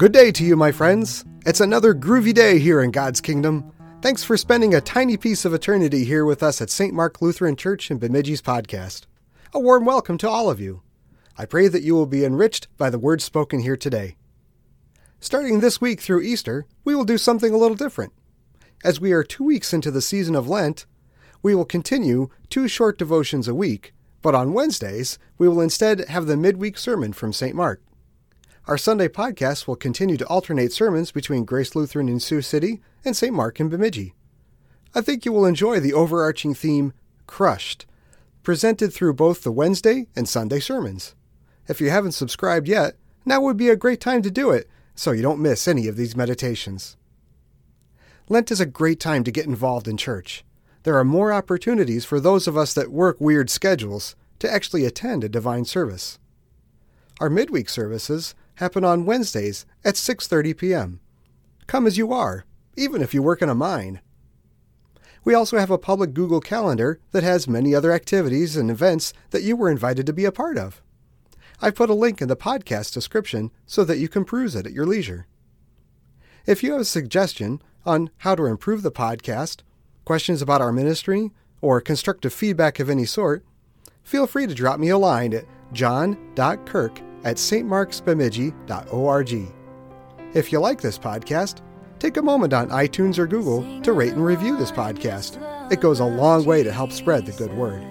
Good day to you, my friends. It's another groovy day here in God's Kingdom. Thanks for spending a tiny piece of eternity here with us at St. Mark Lutheran Church in Bemidji's podcast. A warm welcome to all of you. I pray that you will be enriched by the words spoken here today. Starting this week through Easter, we will do something a little different. As we are 2 weeks into the season of Lent, we will continue 2 short devotions a week, but on Wednesdays, we will instead have the midweek sermon from St. Mark. Our Sunday podcast will continue to alternate sermons between Grace Lutheran in Sioux City and St. Mark in Bemidji. I think you will enjoy the overarching theme, Crushed, presented through both the Wednesday and Sunday sermons. If you haven't subscribed yet, now would be a great time to do it, so you don't miss any of these meditations. Lent is a great time to get involved in church. There are more opportunities for those of us that work weird schedules to actually attend a divine service. Our midweek services happen on Wednesdays at 6:30 p.m. Come as you are, even if you work in a mine. We also have a public Google Calendar that has many other activities and events that you were invited to be a part of. I've put a link in the podcast description so that you can peruse it at your leisure. If you have a suggestion on how to improve the podcast, questions about our ministry, or constructive feedback of any sort, feel free to drop me a line at john.kirk@stmarksbemidji.org. If you like this podcast, take a moment on iTunes or Google to rate and review this podcast. It goes a long way to help spread the good word.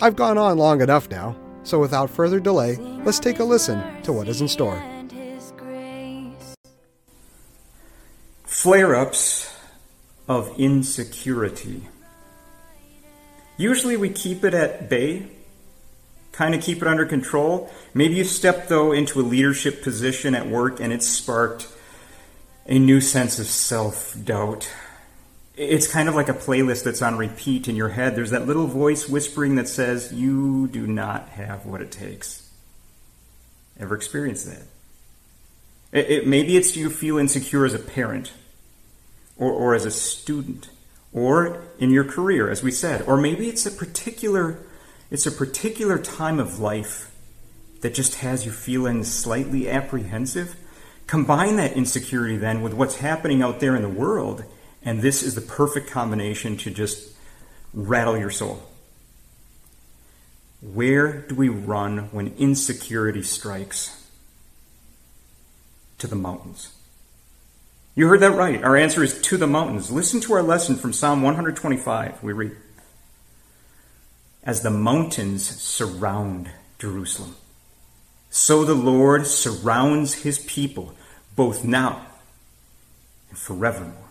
I've gone on long enough now, so without further delay, let's take a listen to what is in store. Flare-ups of insecurity. Usually we keep it at bay, kind of keep it under control. Maybe you step, though, into a leadership position at work and it sparked a new sense of self-doubt. It's kind of like a playlist that's on repeat in your head. There's that little voice whispering that says, you do not have what it takes. Ever experienced that? Maybe it's you feel insecure as a parent or as a student or in your career, as we said. Or maybe it's a particular time of life that just has you feeling slightly apprehensive. Combine that insecurity then with what's happening out there in the world, and this is the perfect combination to just rattle your soul. Where do we run when insecurity strikes? To the mountains. You heard that right. Our answer is to the mountains. Listen to our lesson from Psalm 125. We read, as the mountains surround Jerusalem, so the Lord surrounds his people, both now and forevermore.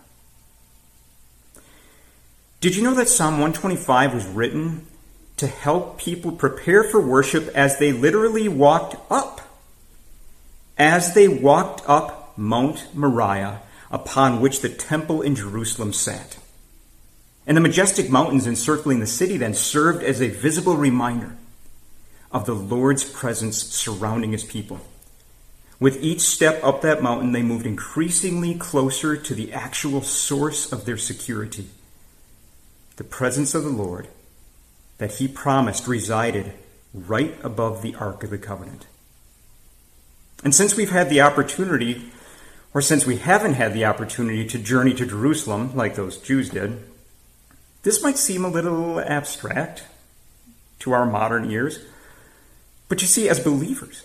Did you know that Psalm 125 was written to help people prepare for worship as they literally walked up? As they walked up Mount Moriah, upon which the temple in Jerusalem sat. And the majestic mountains encircling the city then served as a visible reminder of the Lord's presence surrounding his people. With each step up that mountain, they moved increasingly closer to the actual source of their security. The presence of the Lord that he promised resided right above the Ark of the Covenant. And since we haven't had the opportunity to journey to Jerusalem like those Jews did, this might seem a little abstract to our modern ears, but you see, as believers,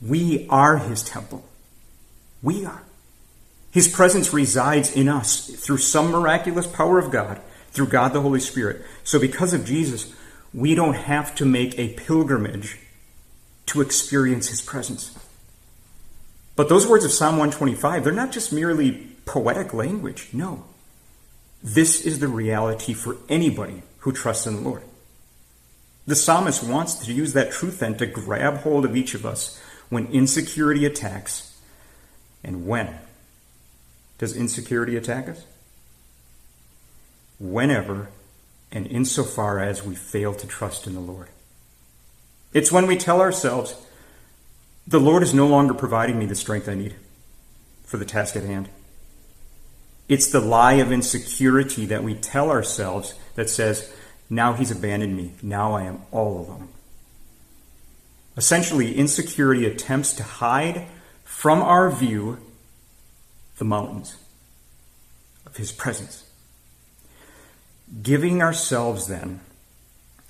we are his temple. We are. His presence resides in us through some miraculous power of God, through God the Holy Spirit. So because of Jesus, we don't have to make a pilgrimage to experience his presence. But those words of Psalm 125, they're not just merely poetic language. No. This is the reality for anybody who trusts in the Lord. The psalmist wants to use that truth then to grab hold of each of us when insecurity attacks. And when does insecurity attack us? Whenever and insofar as we fail to trust in the Lord. It's when we tell ourselves, the Lord is no longer providing me the strength I need for the task at hand. It's the lie of insecurity that we tell ourselves that says, now he's abandoned me. Now I am all alone. Essentially, insecurity attempts to hide from our view the mountains of his presence. Giving ourselves then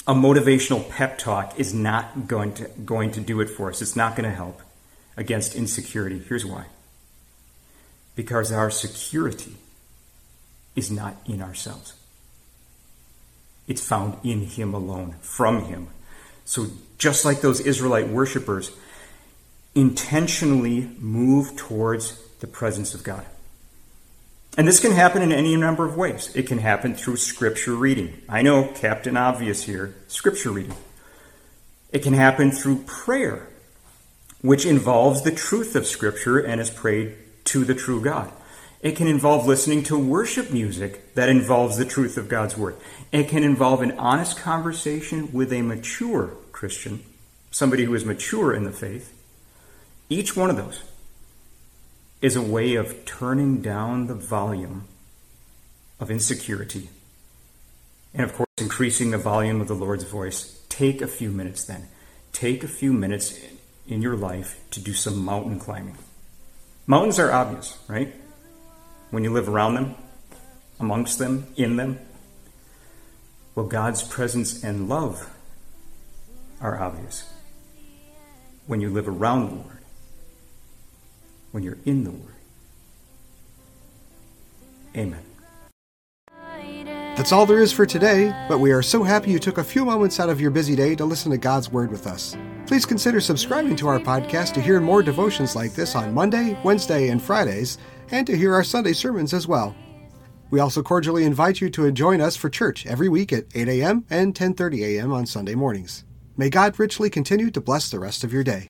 a motivational pep talk is not going to do it for us. It's not going to help against insecurity. Here's why. Because our security is not in ourselves. It's found in him alone, from him. So just like those Israelite worshipers, intentionally move towards the presence of God. And this can happen in any number of ways. It can happen through scripture reading. I know, Captain Obvious here, scripture reading. It can happen through prayer, which involves the truth of scripture and is prayed to the true God. It can involve listening to worship music that involves the truth of God's word. It can involve an honest conversation with a mature Christian, somebody who is mature in the faith. Each one of those is a way of turning down the volume of insecurity and, of course, increasing the volume of the Lord's voice. Take a few minutes then. Take a few minutes in your life to do some mountain climbing. Mountains are obvious, right? When you live around them, amongst them, in them. Well, God's presence and love are obvious when you live around the Lord, when you're in the Word. Amen. That's all there is for today, but we are so happy you took a few moments out of your busy day to listen to God's Word with us. Please consider subscribing to our podcast to hear more devotions like this on Monday, Wednesday, and Fridays, and to hear our Sunday sermons as well. We also cordially invite you to join us for church every week at 8 a.m. and 10:30 a.m. on Sunday mornings. May God richly continue to bless the rest of your day.